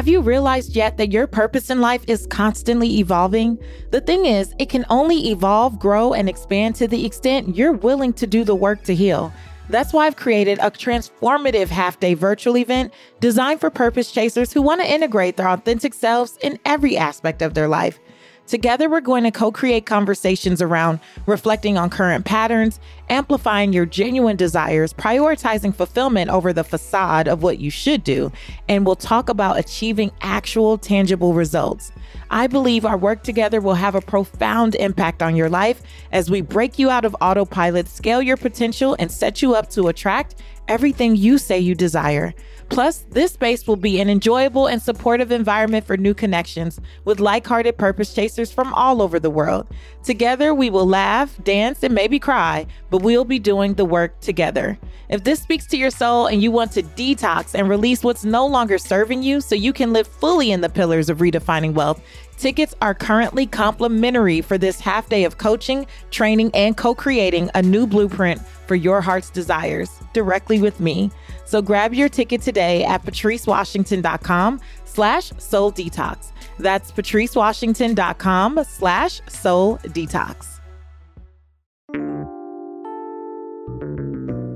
Have you realized yet that your purpose in life is constantly evolving? The thing is, it can only evolve, grow, and expand to the extent you're willing to do the work to heal. That's why I've created a transformative half-day virtual event designed for purpose chasers who want to integrate their authentic selves in every aspect of their life. Together, we're going to co-create conversations around reflecting on current patterns, amplifying your genuine desires, prioritizing fulfillment over the facade of what you should do, and we'll talk about achieving actual tangible results. I believe our work together will have a profound impact on your life as we break you out of autopilot, scale your potential, and set you up to attract everything you say you desire. Plus, this space will be an enjoyable and supportive environment for new connections with like-hearted purpose chasers from all over the world. Together, we will laugh, dance, and maybe cry, but we'll be doing the work together. If this speaks to your soul and you want to detox and release what's no longer serving you so you can live fully in the pillars of redefining wealth, tickets are currently complimentary for this half day of coaching, training, and co-creating a new blueprint for your heart's desires directly with me. So grab your ticket today at PatriceWashington.com/soul detox. That's PatriceWashington.com/soul detox.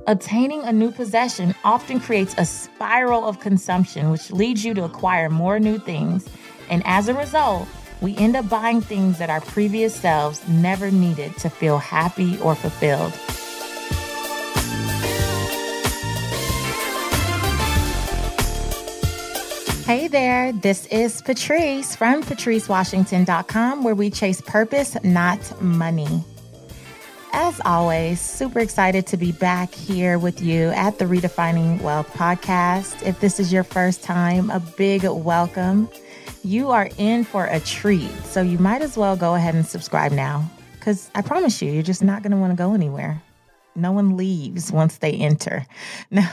Obtaining a new possession often creates a spiral of consumption, which leads you to acquire more new things. And as a result, we end up buying things that our previous selves never needed to feel happy or fulfilled. Hey there, this is Patrice from PatriceWashington.com, where we chase purpose, not money. As always, super excited to be back here with you at the Redefining Wealth Podcast. If this is your first time, a big welcome. You are in for a treat, so you might as well go ahead and subscribe now, because I promise you, you're just not going to want to go anywhere. No one leaves once they enter. No,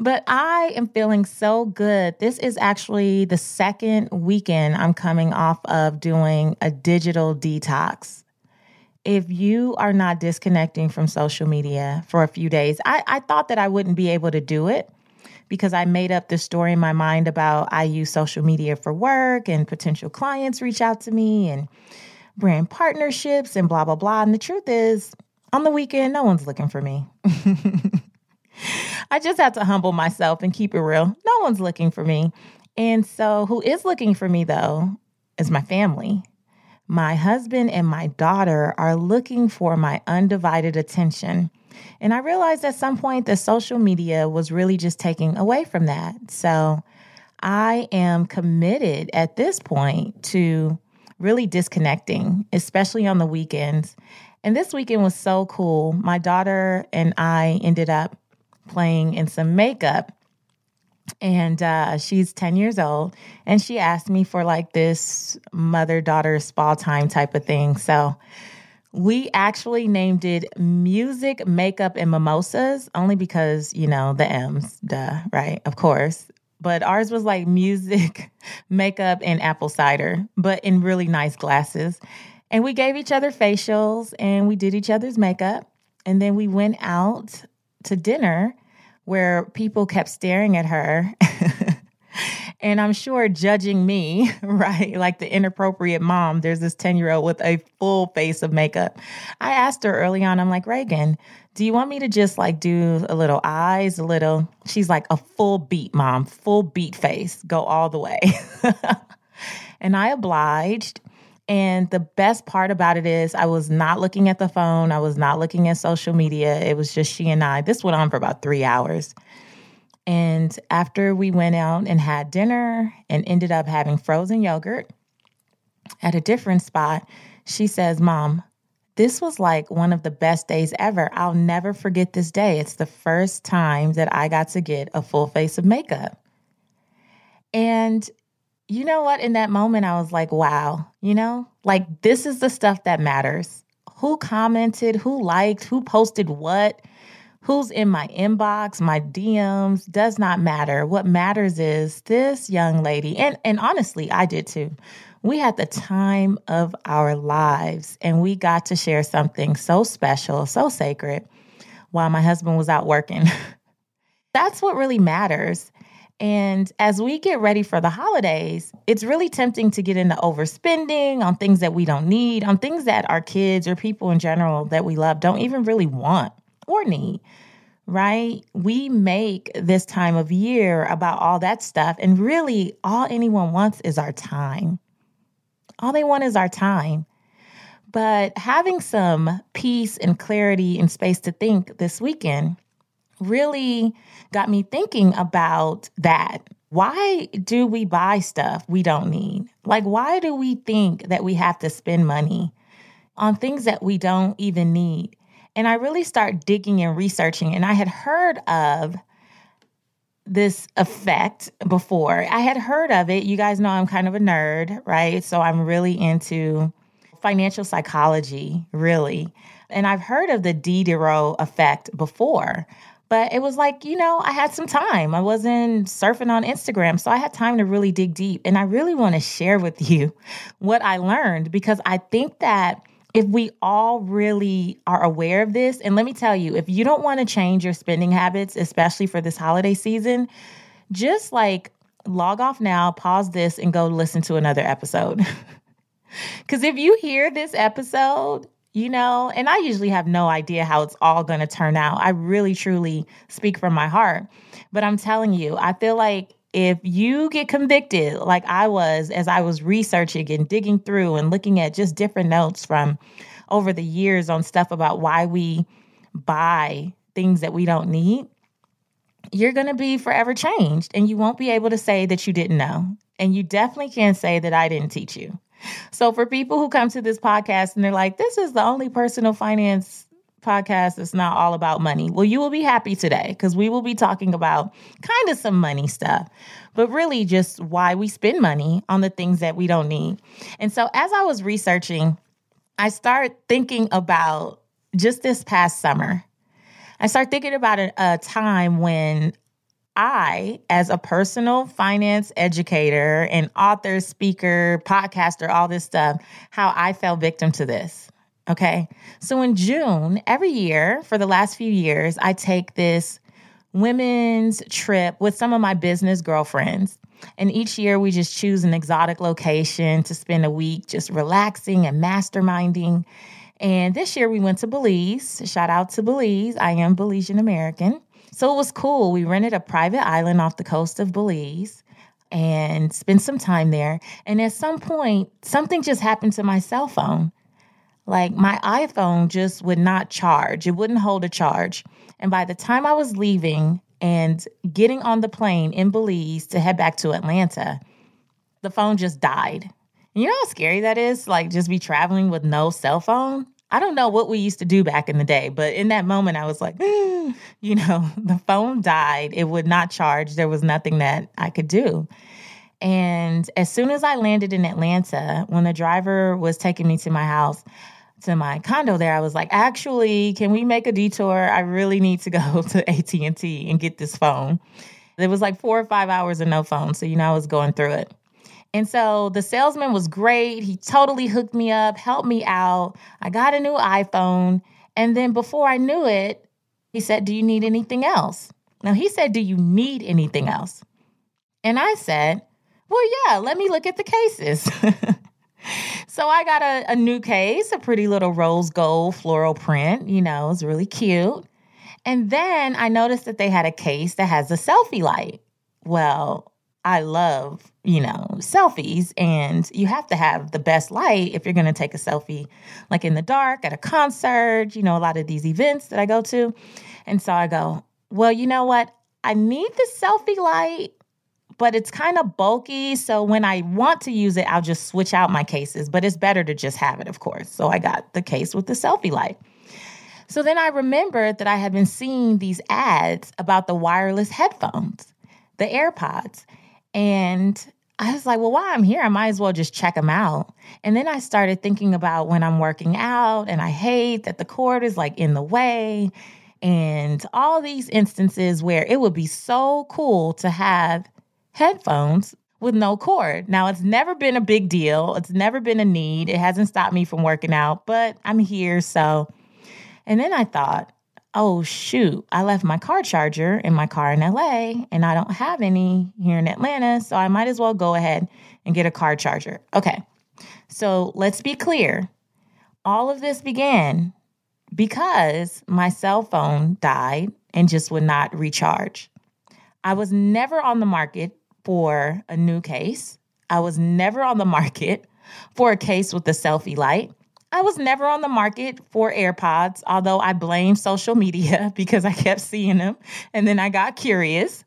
but I am feeling so good. This is actually the second weekend I'm coming off of doing a digital detox. If you are not disconnecting from social media for a few days, I thought that I wouldn't be able to do it, because I made up this story in my mind about I use social media for work and potential clients reach out to me and brand partnerships and blah, blah, blah. And the truth is, on the weekend, no one's looking for me. I just have to humble myself and keep it real. No one's looking for me. And so who is looking for me, though, is my family. My husband and my daughter are looking for my undivided attention. And I realized at some point that social media was really just taking away from that. So I am committed at this point to really disconnecting, especially on the weekends. And this weekend was so cool. My daughter and I ended up playing in some makeup, and she's 10 years old, and she asked me for like this mother-daughter spa time type of thing. So we actually named it Music, Makeup, and Mimosas, only because, you know, the M's, duh, right? Of course. But ours was like music, makeup, and apple cider, but in really nice glasses. And we gave each other facials, and we did each other's makeup. And then we went out to dinner where people kept staring at her and I'm sure judging me, right? Like the inappropriate mom. There's this 10-year-old with a full face of makeup. I asked her early on, I'm like, Reagan, do you want me to just like do a little eyes, a little? She's like, a full beat, mom, full beat face, go all the way. And I obliged. And the best part about it is I was not looking at the phone. I was not looking at social media. It was just she and I. This went on for about 3 hours. And after we went out and had dinner and ended up having frozen yogurt at a different spot, she says, Mom, this was like one of the best days ever. I'll never forget this day. It's the first time that I got to get a full face of makeup. And you know what? In that moment, I was like, wow, you know, like this is the stuff that matters. Who commented, who liked, who posted what, who's in my inbox, my DMs, does not matter. What matters is this young lady, and honestly, I did too. We had the time of our lives, and we got to share something so special, so sacred, while my husband was out working. That's what really matters. And as we get ready for the holidays, it's really tempting to get into overspending on things that we don't need, on things that our kids or people in general that we love don't even really want or need, right? We make this time of year about all that stuff. And really, all anyone wants is our time. All they want is our time. But having some peace and clarity and space to think this weekend really got me thinking about that. Why do we buy stuff we don't need? Like, why do we think that we have to spend money on things that we don't even need? And I really start digging and researching, and I had heard of this effect before. I had heard of it. You guys know I'm kind of a nerd, right? So I'm really into financial psychology, really. And I've heard of the Diderot effect before. But it was like, you know, I had some time. I wasn't surfing on Instagram, so I had time to really dig deep. And I really want to share with you what I learned, because I think that if we all really are aware of this, and let me tell you, if you don't want to change your spending habits, especially for this holiday season, just like log off now, pause this, and go listen to another episode. Because if you hear this episode, you know, and I usually have no idea how it's all going to turn out. I really, truly speak from my heart. But I'm telling you, I feel like if you get convicted, like I was, as I was researching and digging through and looking at just different notes from over the years on stuff about why we buy things that we don't need, you're going to be forever changed. And you won't be able to say that you didn't know. And you definitely can't say that I didn't teach you. So for people who come to this podcast and they're like, this is the only personal finance podcast that's not all about money. Well, you will be happy today, because we will be talking about kind of some money stuff, but really just why we spend money on the things that we don't need. And so as I was researching, I started thinking about just this past summer. I started thinking about a time when I, as a personal finance educator and author, speaker, podcaster, all this stuff, how I fell victim to this. Okay. So in June, every year for the last few years, I take this women's trip with some of my business girlfriends. And each year we just choose an exotic location to spend a week just relaxing and masterminding. And this year we went to Belize. Shout out to Belize. I am Belizean American. So it was cool. We rented a private island off the coast of Belize and spent some time there. And at some point, something just happened to my cell phone. Like my iPhone just would not charge. It wouldn't hold a charge. And by the time I was leaving and getting on the plane in Belize to head back to Atlanta, the phone just died. And you know how scary that is? Like just be traveling with no cell phone. I don't know what we used to do back in the day, but in that moment, I was like, you know, the phone died. It would not charge. There was nothing that I could do. And as soon as I landed in Atlanta, when the driver was taking me to my house, to my condo there, I was like, actually, can we make a detour? I really need to go to AT&T and get this phone. There was like 4 or 5 hours of no phone. So, you know, I was going through it. And so the salesman was great. He totally hooked me up, helped me out. I got a new iPhone. And then before I knew it, he said, do you need anything else? Now he said, do you need anything else? And I said, well, yeah, let me look at the cases. So I got a new case, a pretty little rose gold floral print. You know, it's really cute. And then I noticed that they had a case that has a selfie light. Well, I love, you know, selfies, and you have to have the best light if you're going to take a selfie, like in the dark, at a concert, you know, a lot of these events that I go to. And so I go, well, you know what? I need the selfie light, but it's kind of bulky. So when I want to use it, I'll just switch out my cases, but it's better to just have it, of course. So I got the case with the selfie light. So then I remembered that I had been seeing these ads about the wireless headphones, the AirPods. And I was like, well, while I'm here, I might as well just check them out. And then I started thinking about when I'm working out and I hate that the cord is like in the way and all these instances where it would be so cool to have headphones with no cord. Now, it's never been a big deal. It's never been a need. It hasn't stopped me from working out, but I'm here. So, and then I thought, oh, shoot, I left my car charger in my car in LA and I don't have any here in Atlanta, so I might as well go ahead and get a car charger. Okay, so let's be clear. All of this began because my cell phone died and just would not recharge. I was never on the market for a new case. I was never on the market for a case with a selfie light. I was never on the market for AirPods, although I blame social media because I kept seeing them and then I got curious,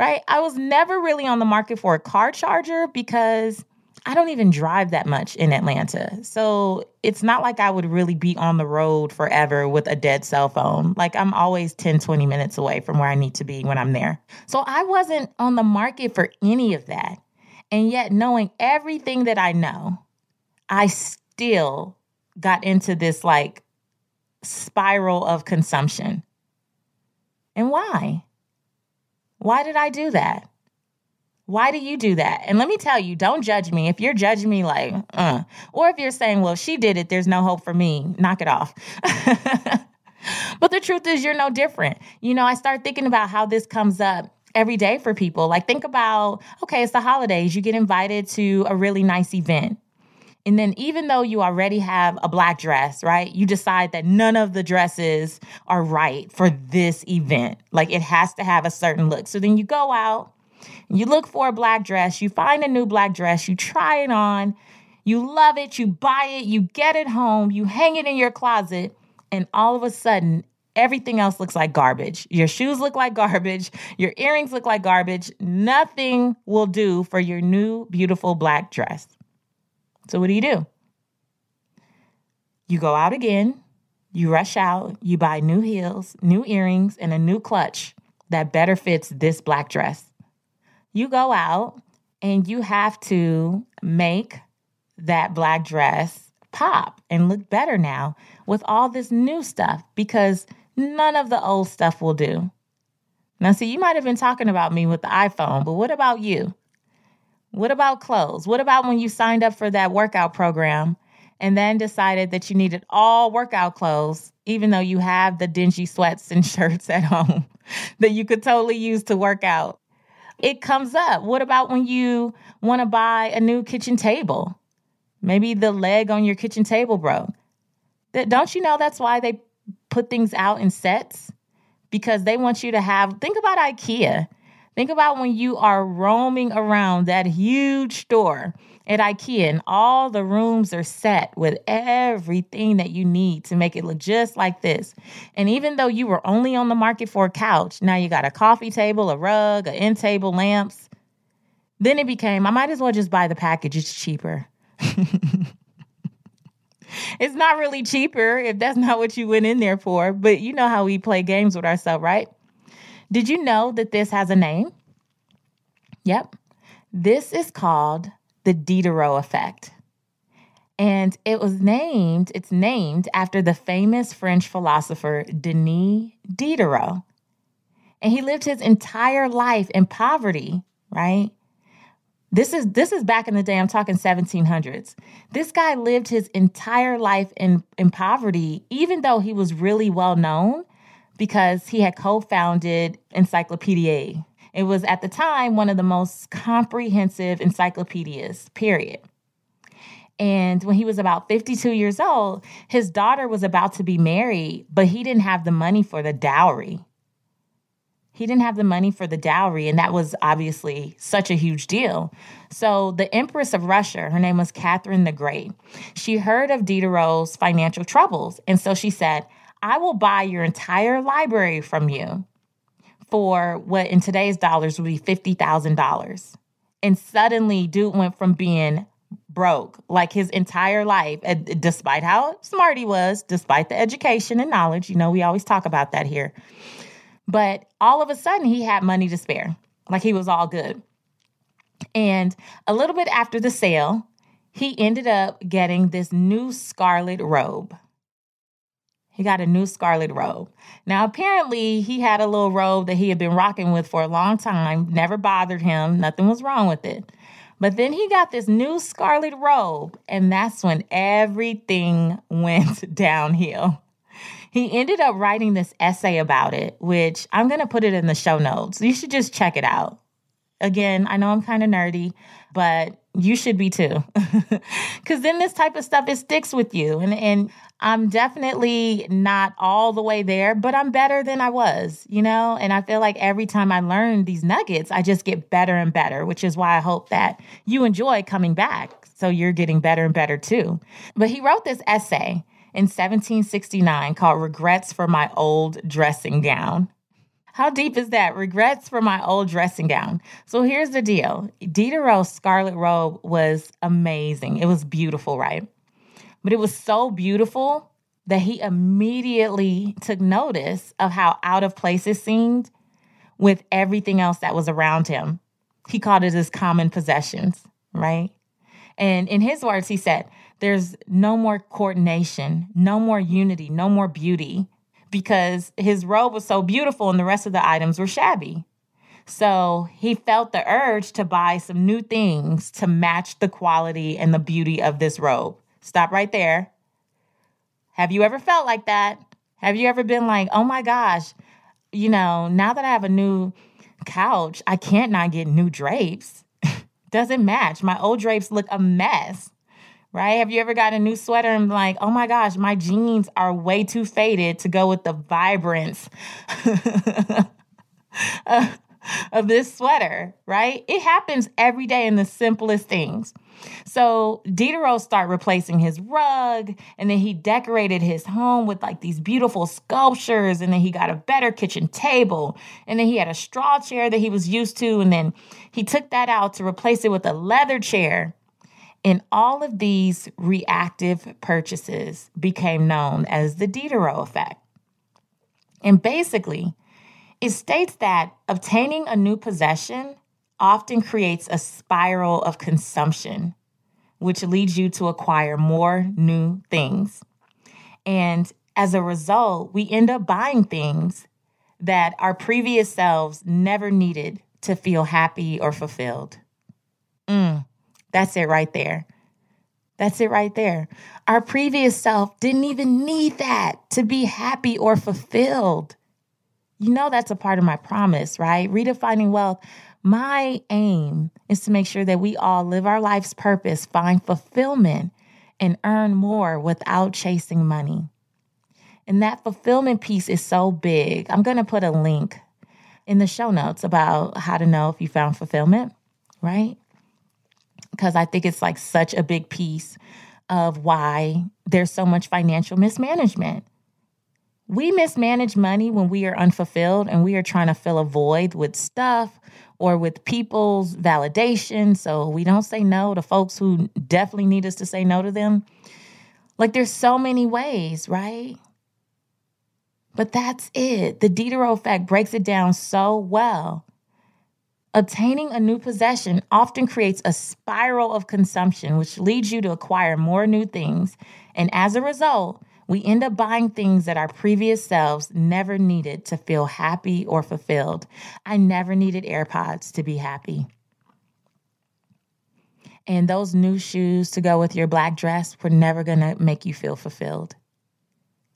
right? I was never really on the market for a car charger because I don't even drive that much in Atlanta. So it's not like I would really be on the road forever with a dead cell phone. Like I'm always 10, 20 minutes away from where I need to be when I'm there. So I wasn't on the market for any of that. And yet knowing everything that I know, I still got into this like spiral of consumption. And why? Why did I do that? Why do you do that? And let me tell you, don't judge me. If you're judging me like, or if you're saying, well, if she did it, there's no hope for me, knock it off. But the truth is you're no different. You know, I start thinking about how this comes up every day for people. Like think about, okay, it's the holidays. You get invited to a really nice event. And then even though you already have a black dress, right, you decide that none of the dresses are right for this event. Like it has to have a certain look. So then you go out, you look for a black dress, you find a new black dress, you try it on, you love it, you buy it, you get it home, you hang it in your closet, and all of a sudden, everything else looks like garbage. Your shoes look like garbage. Your earrings look like garbage. Nothing will do for your new, beautiful black dress. So what do? You go out again, you rush out, you buy new heels, new earrings, and a new clutch that better fits this black dress. You go out and you have to make that black dress pop and look better now with all this new stuff because none of the old stuff will do. Now, see, you might have been talking about me with the iPhone, but what about you? What about clothes? What about when you signed up for that workout program and then decided that you needed all workout clothes, even though you have the dingy sweats and shirts at home that you could totally use to work out? It comes up. What about when you want to buy a new kitchen table? Maybe the leg on your kitchen table broke. Don't you know that's why they put things out in sets? Because they want you to have, think about IKEA. Think about when you are roaming around that huge store at IKEA and all the rooms are set with everything that you need to make it look just like this. And even though you were only on the market for a couch, now you got a coffee table, a rug, an end table, lamps. Then it became, I might as well just buy the package. It's cheaper. It's not really cheaper if that's not what you went in there for. But you know how we play games with ourselves, right? Did you know that this has a name? Yep. This is called the Diderot effect. And it's named after the famous French philosopher Denis Diderot. And he lived his entire life in poverty, right? This is back in the day. I'm talking 1700s. This guy lived his entire life in poverty, even though he was really well known, because he had co-founded Encyclopedia. It was at the time one of the most comprehensive encyclopedias, period. And when he was about 52 years old, his daughter was about to be married, but he didn't have the money for the dowry. And that was obviously such a huge deal. So the Empress of Russia, her name was Catherine the Great, she heard of Diderot's financial troubles. And so she said, I will buy your entire library from you for what in today's dollars would be $50,000. And suddenly, dude went from being broke like his entire life, despite how smart he was, despite the education and knowledge. You know, we always talk about that here. But all of a sudden, he had money to spare, like he was all good. And a little bit after the sale, he ended up getting this new scarlet robe. He got a new scarlet robe. Now, apparently, he had a little robe that he had been rocking with for a long time, never bothered him. Nothing was wrong with it. But then he got this new scarlet robe, and that's when everything went downhill. He ended up writing this essay about it, which I'm going to put it in the show notes. You should just check it out. Again, I know I'm kind of nerdy, but you should be too. Because then this type of stuff, it sticks with you. And I'm definitely not all the way there, but I'm better than I was, you know? And I feel like every time I learn these nuggets, I just get better and better, which is why I hope that you enjoy coming back. So you're getting better and better too. But he wrote this essay in 1769 called Regrets for My Old Dressing Gown. How deep is that? Regrets for My Old Dressing Gown. So here's the deal. Diderot's scarlet robe was amazing. It was beautiful, right? But it was so beautiful that he immediately took notice of how out of place it seemed with everything else that was around him. He called it his common possessions, right? And in his words, he said, there's no more coordination, no more unity, no more beauty, because his robe was so beautiful and the rest of the items were shabby. So he felt the urge to buy some new things to match the quality and the beauty of this robe. Stop right there. Have you ever felt like that? Have you ever been like, oh my gosh, you know, now that I have a new couch, I can't not get new drapes. Doesn't match. My old drapes look a mess. Right? Have you ever got a new sweater and been like, oh my gosh, my jeans are way too faded to go with the vibrance of this sweater, right? It happens every day in the simplest things. So Diderot started replacing his rug, and then he decorated his home with like these beautiful sculptures, and then he got a better kitchen table, and then he had a straw chair that he was used to, and then he took that out to replace it with a leather chair. And all of these reactive purchases became known as the Diderot effect. And basically, it states that obtaining a new possession often creates a spiral of consumption, which leads you to acquire more new things. And as a result, we end up buying things that our previous selves never needed to feel happy or fulfilled. That's it right there. That's it right there. Our previous self didn't even need that to be happy or fulfilled. You know, that's a part of my promise, right? Redefining wealth. My aim is to make sure that we all live our life's purpose, find fulfillment, and earn more without chasing money. And that fulfillment piece is so big. I'm going to put a link in the show notes about how to know if you found fulfillment, right? Because I think it's like such a big piece of why there's so much financial mismanagement. We mismanage money when we are unfulfilled and we are trying to fill a void with stuff or with people's validation. So we don't say no to folks who definitely need us to say no to them. Like there's so many ways, right? But that's it. The Diderot effect breaks it down so well. Obtaining a new possession often creates a spiral of consumption, which leads you to acquire more new things. And as a result, we end up buying things that our previous selves never needed to feel happy or fulfilled. I never needed AirPods to be happy. And those new shoes to go with your black dress were never going to make you feel fulfilled.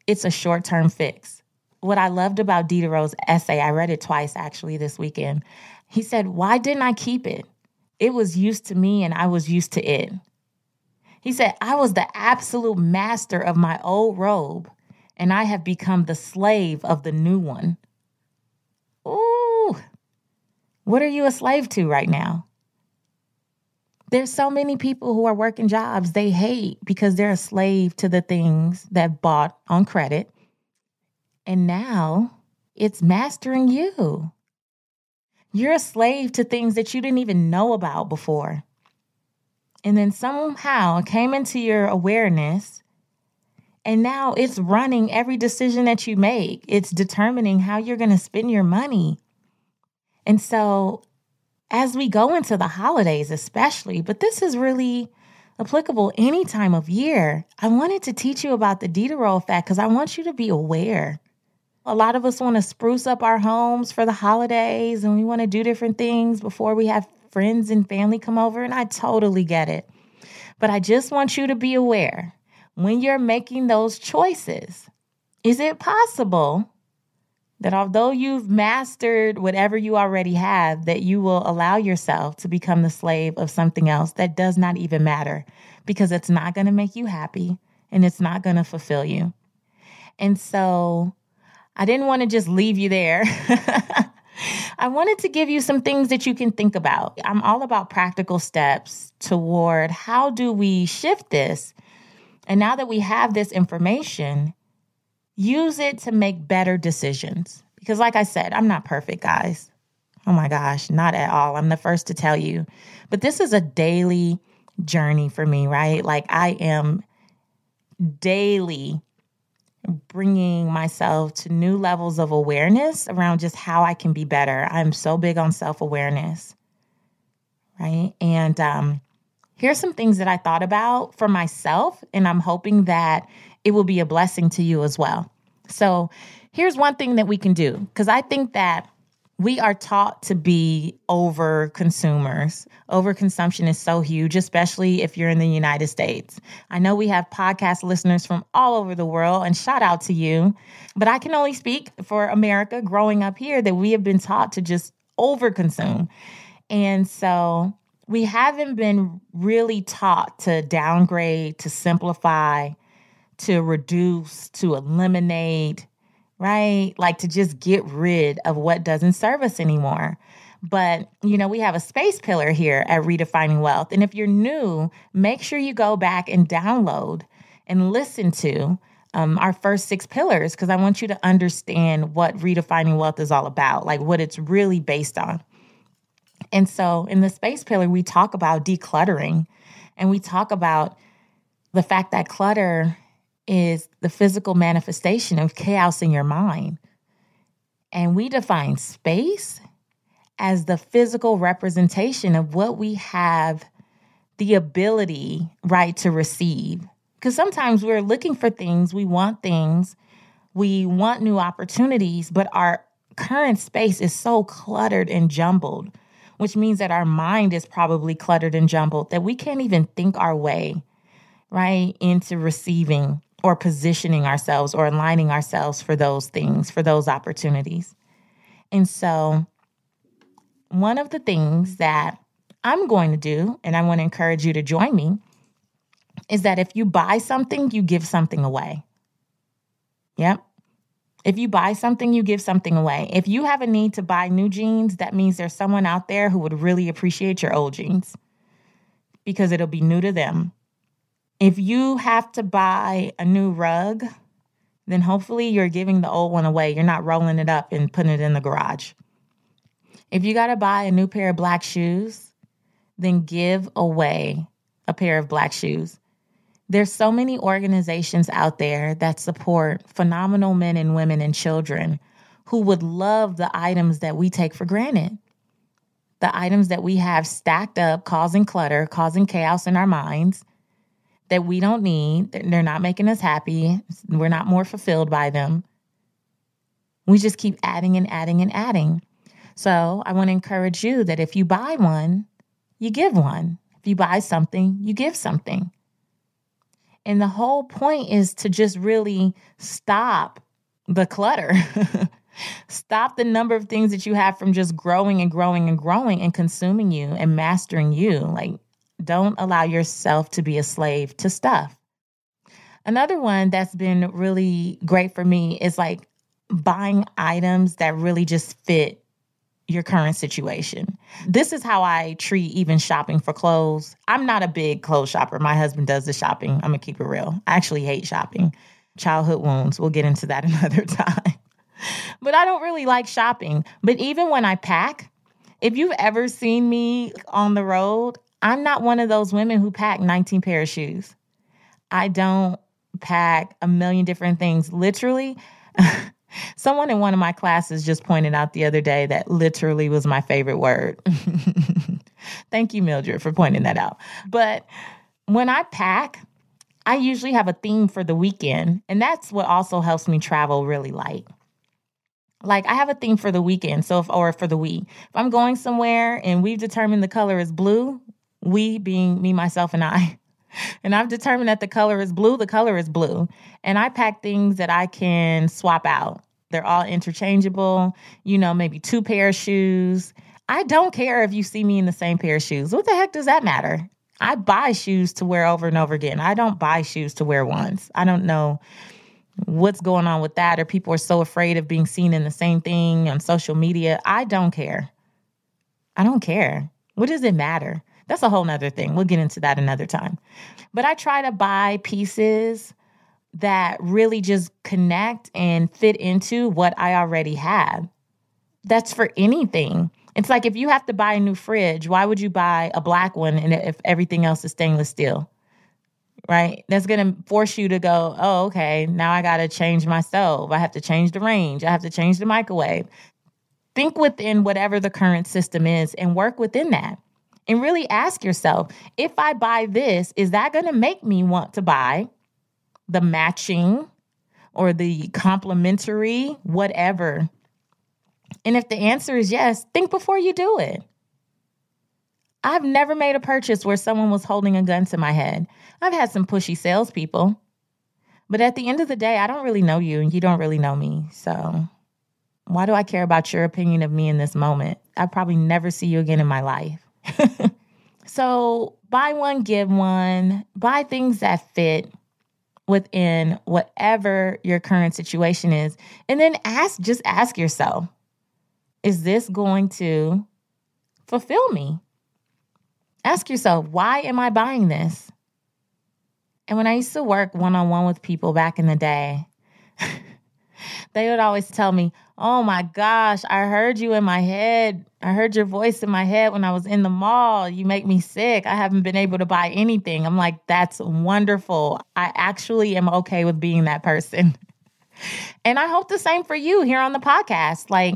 It's a short-term fix. What I loved about Diderot's essay, I read it twice actually this weekend. He said, why didn't I keep it? It was used to me and I was used to it. He said, I was the absolute master of my old robe and I have become the slave of the new one. Ooh, what are you a slave to right now? There's so many people who are working jobs they hate because they're a slave to the things that bought on credit. And now it's mastering you. You're a slave to things that you didn't even know about before. And then somehow it came into your awareness, and now it's running every decision that you make. It's determining how you're going to spend your money. And so as we go into the holidays especially, but this is really applicable any time of year, I wanted to teach you about the Diderot effect because I want you to be aware. A lot of us want to spruce up our homes for the holidays and we want to do different things before we have friends and family come over. And I totally get it. But I just want you to be aware when you're making those choices, Is it possible that although you've mastered whatever you already have, that you will allow yourself to become the slave of something else that does not even matter, because it's not going to make you happy and it's not going to fulfill you? And so I didn't want to just leave you there. I wanted to give you some things that you can think about. I'm all about practical steps toward how do we shift this? And now that we have this information, use it to make better decisions. Because like I said, I'm not perfect, guys. Oh my gosh, not at all. I'm the first to tell you. But this is a daily journey for me, right? Like I am daily bringing myself to new levels of awareness around just how I can be better. I'm so big on self-awareness, right? And here's some things that I thought about for myself, and I'm hoping that it will be a blessing to you as well. So here's one thing that we can do, because I think that we are taught to be over consumers. Overconsumption is so huge, especially if you're in the United States. I know we have podcast listeners from all over the world, and shout out to you. But I can only speak for America growing up here that we have been taught to just overconsume. And so we haven't been really taught to downgrade, to simplify, to reduce, to eliminate, right? Like to just get rid of what doesn't serve us anymore. But, you know, we have a space pillar here at Redefining Wealth. And if you're new, make sure you go back and download and listen to our first 6 pillars, because I want you to understand what Redefining Wealth is all about, like what it's really based on. And so in the space pillar, we talk about decluttering, and we talk about the fact that clutter is the physical manifestation of chaos in your mind. And we define space as the physical representation of what we have the ability, right, to receive. Because sometimes we're looking for things, we want new opportunities, but our current space is so cluttered and jumbled, which means that our mind is probably cluttered and jumbled, that we can't even think our way, right, into receiving or positioning ourselves or aligning ourselves for those things, for those opportunities. And so one of the things that I'm going to do, and I want to encourage you to join me, is that if you buy something, you give something away. Yep. If you buy something, you give something away. If you have a need to buy new jeans, that means there's someone out there who would really appreciate your old jeans because it'll be new to them. If you have to buy a new rug, then hopefully you're giving the old one away. You're not rolling it up and putting it in the garage. If you got to buy a new pair of black shoes, then give away a pair of black shoes. There's so many organizations out there that support phenomenal men and women and children who would love the items that we take for granted, the items that we have stacked up, causing clutter, causing chaos in our minds, that we don't need, that they're not making us happy, we're not more fulfilled by them. We just keep adding and adding and adding. So I want to encourage you that if you buy one, you give one. If you buy something, you give something. And the whole point is to just really stop the clutter. Stop the number of things that you have from just growing and growing and growing and consuming you and mastering you. Like, don't allow yourself to be a slave to stuff. Another one that's been really great for me is like buying items that really just fit your current situation. This is how I treat even shopping for clothes. I'm not a big clothes shopper. My husband does the shopping. I'm going to keep it real. I actually hate shopping. Childhood wounds. We'll get into that another time. But I don't really like shopping. But even when I pack, if you've ever seen me on the road, I'm not one of those women who pack 19 pair of shoes. I don't pack a million different things. Literally, someone in one of my classes just pointed out the other day that literally was my favorite word. Thank you, Mildred, for pointing that out. But when I pack, I usually have a theme for the weekend. And that's what also helps me travel really light. Like I have a theme for the weekend, or for the week. If I'm going somewhere and we've determined the color is blue, we being me, myself, and I, and I've determined that the color is blue, the color is blue. And I pack things that I can swap out. They're all interchangeable, you know, maybe two pair of shoes. I don't care if you see me in the same pair of shoes. What the heck does that matter? I buy shoes to wear over and over again. I don't buy shoes to wear once. I don't know what's going on with that, or people are so afraid of being seen in the same thing on social media. I don't care. I don't care. What does it matter? That's a whole nother thing. We'll get into that another time. But I try to buy pieces that really just connect and fit into what I already have. That's for anything. It's like if you have to buy a new fridge, why would you buy a black one and if everything else is stainless steel? Right? That's going to force you to go, oh, okay, now I got to change my stove. I have to change the range. I have to change the microwave. Think within whatever the current system is and work within that. And really ask yourself, if I buy this, is that going to make me want to buy the matching or the complementary, whatever? And if the answer is yes, think before you do it. I've never made a purchase where someone was holding a gun to my head. I've had some pushy salespeople, but at the end of the day, I don't really know you and you don't really know me. So why do I care about your opinion of me in this moment? I probably never see you again in my life. So buy one, give one, buy things that fit within whatever your current situation is. And then just ask yourself, is this going to fulfill me? Ask yourself, why am I buying this? And when I used to work one-on-one with people back in the day, they would always tell me, oh my gosh, I heard you in my head. I heard your voice in my head when I was in the mall. You make me sick. I haven't been able to buy anything. I'm like, that's wonderful. I actually am okay with being that person. And I hope the same for you here on the podcast. Like,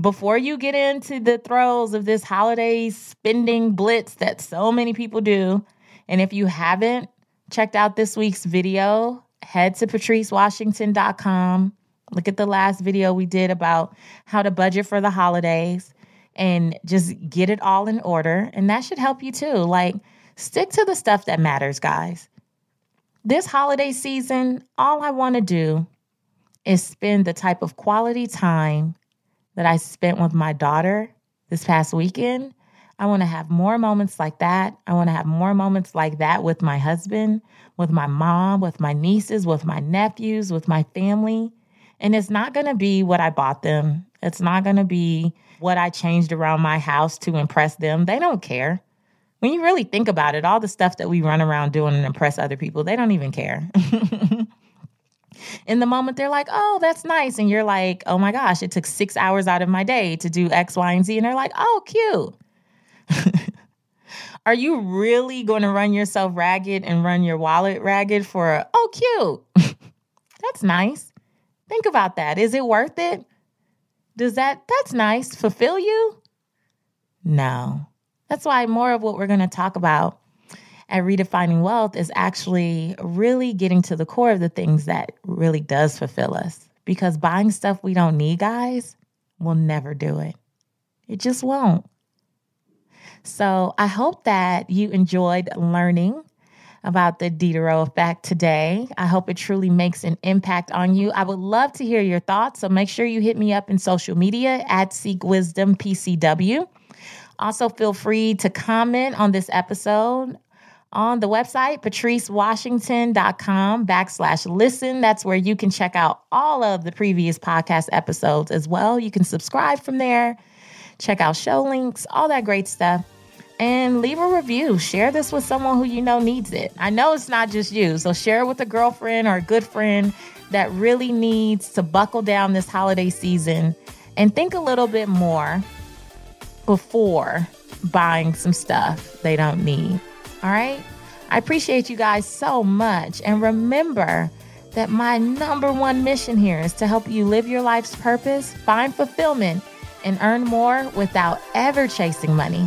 before you get into the throes of this holiday spending blitz that so many people do, and if you haven't checked out this week's video, head to PatriceWashington.com. Look at the last video we did about how to budget for the holidays and just get it all in order. And that should help you too. Like, stick to the stuff that matters, guys. This holiday season, all I want to do is spend the type of quality time that I spent with my daughter this past weekend. I want to have more moments like that. I want to have more moments like that with my husband, with my mom, with my nieces, with my nephews, with my family. And it's not going to be what I bought them. It's not going to be what I changed around my house to impress them. They don't care. When you really think about it, all the stuff that we run around doing and impress other people, they don't even care. In the moment, they're like, oh, that's nice. And you're like, oh my gosh, it took 6 hours out of my day to do X, Y, and Z. And they're like, oh, cute. Are you really going to run yourself ragged and run your wallet ragged for, oh, cute? That's nice. Think about that. Is it worth it? Does that's nice, fulfill you? No. That's why more of what we're going to talk about at Redefining Wealth is actually really getting to the core of the things that really does fulfill us. Because buying stuff we don't need, guys, will never do it. It just won't. So I hope that you enjoyed learning about the Diderot effect today. I hope it truly makes an impact on you. I would love to hear your thoughts. So make sure you hit me up in social media at Seek Wisdom PCW. Also, feel free to comment on this episode on the website, PatriceWashington.com/listen. That's where you can check out all of the previous podcast episodes as well. You can subscribe from there, check out show links, all that great stuff. And leave a review. Share this with someone who you know needs it. I know it's not just you, so share it with a girlfriend or a good friend that really needs to buckle down this holiday season and think a little bit more before buying some stuff they don't need. All right? I appreciate you guys so much. And remember that my number one mission here is to help you live your life's purpose, find fulfillment, and earn more without ever chasing money.